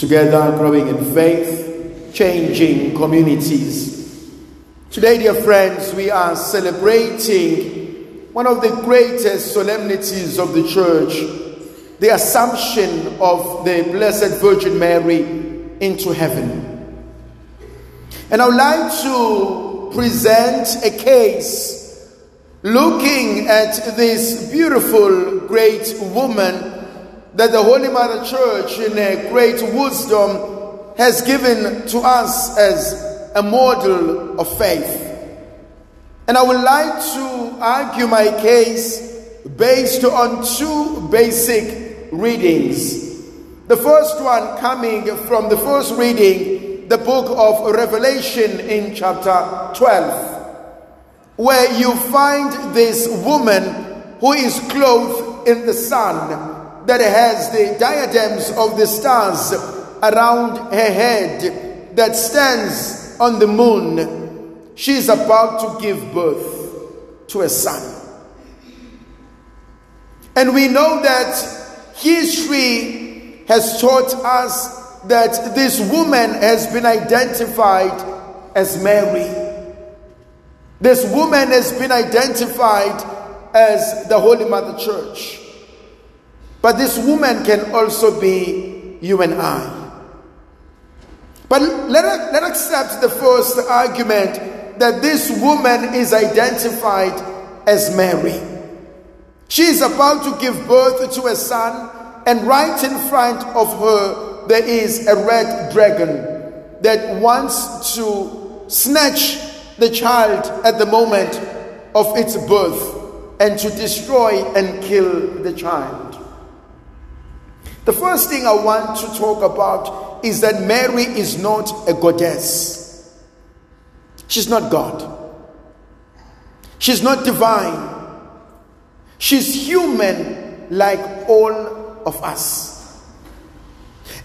together growing in faith, changing communities. Today, dear friends, we are celebrating one of the greatest solemnities of the church, the Assumption of the Blessed Virgin Mary into heaven. And I would like to present a case looking at this beautiful, great woman that the Holy Mother Church in her great wisdom has given to us as a model of faith. And I would like to argue my case based on two basic readings. The first one coming from the first reading, the book of Revelation in chapter 12. Where you find this woman who is clothed in the sun, that has the diadems of the stars around her head, that stands on the moon. She is about to give birth to a son. And we know that history has taught us that this woman has been identified as Mary. This woman has been identified as the Holy Mother Church. But this woman can also be you and I. But let us accept the first argument that this woman is identified as Mary. She is about to give birth to a son, and right in front of her there is a red dragon that wants to snatch the child at the moment of its birth and to destroy and kill the child. The first thing I want to talk about is that Mary is not a goddess. She's not God. She's not divine. She's human like all of us.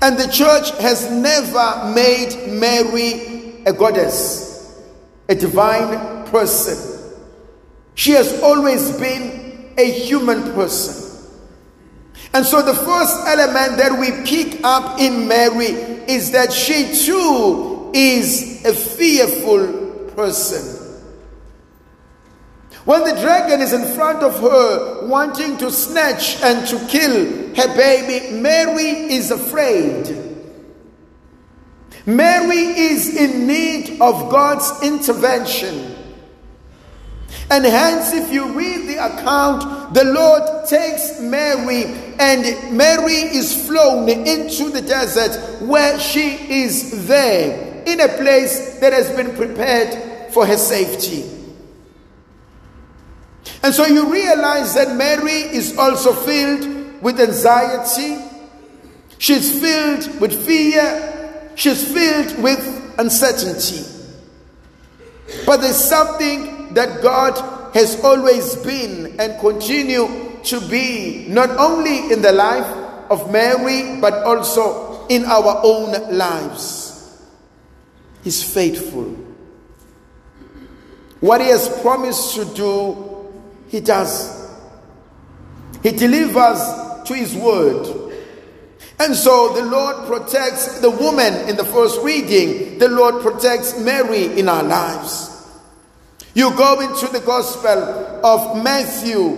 And the church has never made Mary a goddess, a divine person. She has always been a human person. And so the first element that we pick up in Mary is that she too is a fearful person. When the dragon is in front of her, wanting to snatch and to kill her baby, Mary is afraid. Mary is in need of God's intervention. And hence, if you read the account, the Lord takes Mary, and Mary is flown into the desert where she is there in a place that has been prepared for her safety. And so you realize that Mary is also filled with anxiety. She's filled with fear. She's filled with uncertainty. But there's something that God has always been and continue to be, not only in the life of Mary, but also in our own lives. He's faithful. What he has promised to do, he does. He delivers to his word. And so the Lord protects the woman in the first reading. The Lord protects Mary in our lives. You go into the Gospel of Matthew,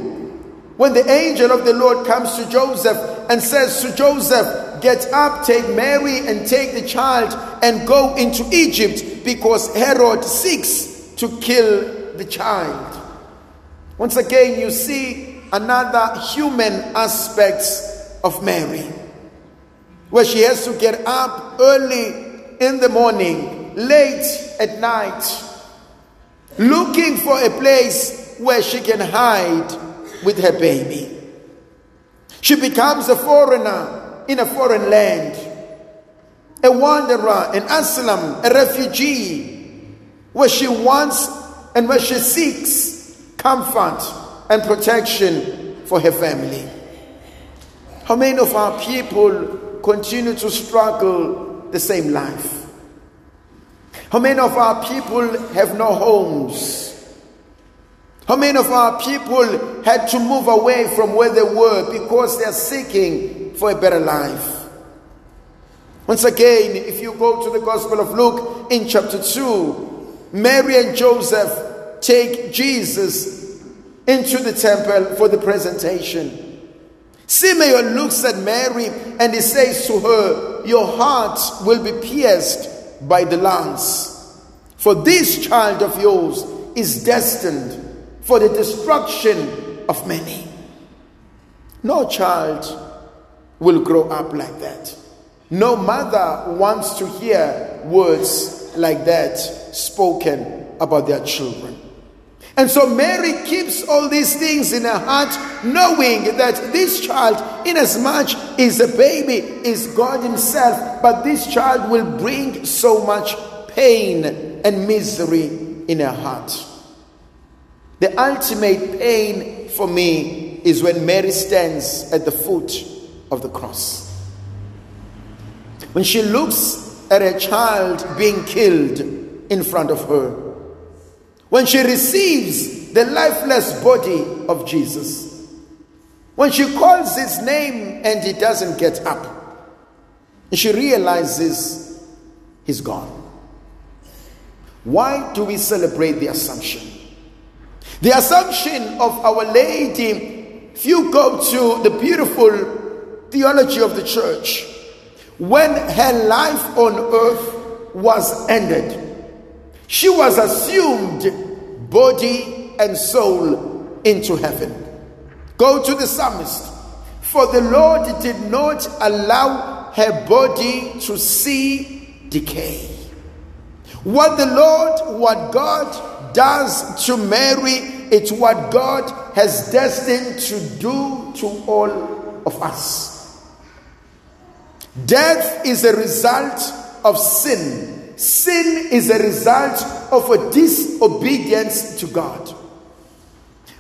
when the angel of the Lord comes to Joseph and says to Joseph, "Get up, take Mary and take the child and go into Egypt, because Herod seeks to kill the child." Once again, you see another human aspect of Mary, where she has to get up early in the morning, late at night, looking for a place where she can hide with her baby. She becomes a foreigner in a foreign land, a wanderer, an asylum, a refugee, where she wants and where she seeks comfort and protection for her family. How many of our people continue to struggle the same life? How many of our people have no homes? How many of our people had to move away from where they were because they are seeking for a better life? Once again, if you go to the Gospel of Luke in chapter 2, Mary and Joseph take Jesus into the temple for the presentation. Simeon looks at Mary and he says to her, "Your heart will be pierced by the lance. For this child of yours is destined for the destruction of many." No child will grow up like that. No mother wants to hear words like that spoken about their children. And so Mary keeps all these things in her heart, knowing that this child, inasmuch as a baby, is God himself, but this child will bring so much pain and misery in her heart. The ultimate pain for me is when Mary stands at the foot of the cross. When she looks at her child being killed in front of her. When she receives the lifeless body of Jesus. When she calls his name and he doesn't get up. And she realizes he's gone. Why do we celebrate the Assumption? The Assumption of Our Lady, if you go to the beautiful theology of the church, when her life on earth was ended, she was assumed body and soul into heaven. Go to the psalmist. For the Lord did not allow her body to see decay. What God does to Mary, it's what God has destined to do to all of us. Death is a result of sin. Sin is a result of a disobedience to God.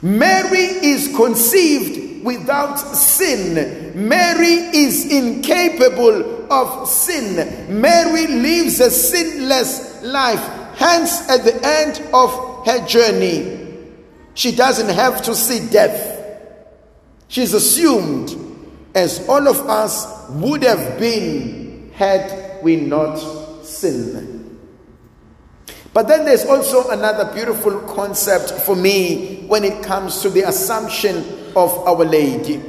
Mary is conceived without sin. Mary is incapable of sin. Mary lives a sinless life. Hence, at the end of her journey, she doesn't have to see death. She's assumed as all of us would have been had we not sin. But then there's also another beautiful concept for me when it comes to the Assumption of Our Lady.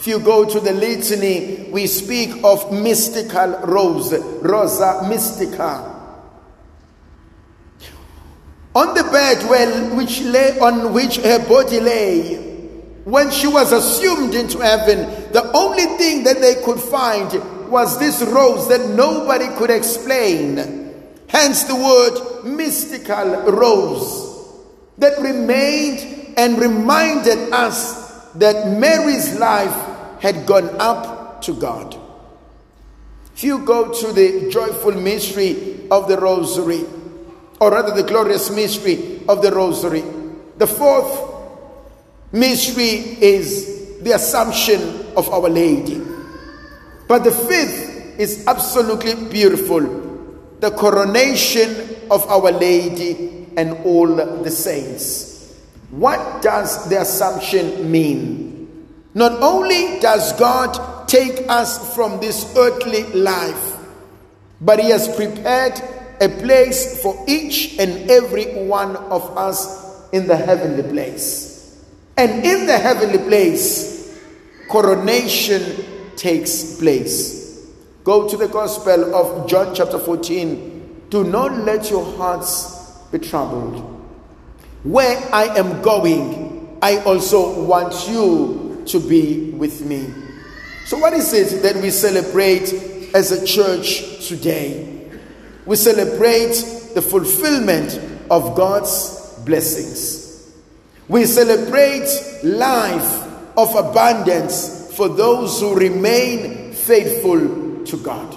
If you go to the Litany, we speak of mystical rose, Rosa Mystica. On the bed on which her body lay, when she was assumed into heaven, the only thing that they could find was this rose that nobody could explain. Hence the word mystical rose that remained and reminded us that Mary's life had gone up to God. If you go to the joyful mystery of the Rosary, or rather the glorious mystery of the Rosary, the fourth mystery is the Assumption of Our Lady. But the fifth is absolutely beautiful, the Coronation of Our Lady and all the saints. What does the Assumption mean? Not only does God take us from this earthly life, but he has prepared a place for each and every one of us in the heavenly place. And in the heavenly place, coronation takes place. Go to the Gospel of John chapter 14. Do not let your hearts be troubled. Where I am going, I also want you to be with me. So what is it that we celebrate as a church today? We celebrate the fulfillment of God's blessings. We celebrate life of abundance for those who remain faithful to God.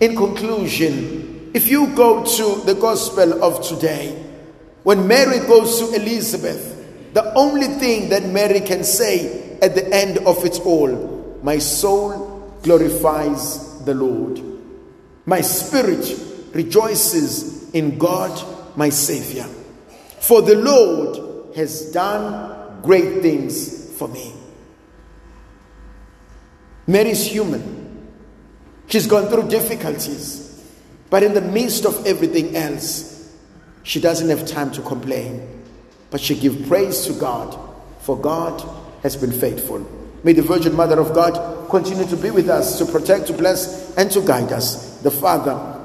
In conclusion, if you go to the Gospel of today, when Mary goes to Elizabeth, the only thing that Mary can say at the end of it all, my soul glorifies the Lord. My spirit rejoices in God, my Savior. For the Lord has done great things for me. Mary is human. She's gone through difficulties. But in the midst of everything else, she doesn't have time to complain. But she gives praise to God, for God has been faithful. May the Virgin Mother of God continue to be with us, to protect, to bless, and to guide us. The Father,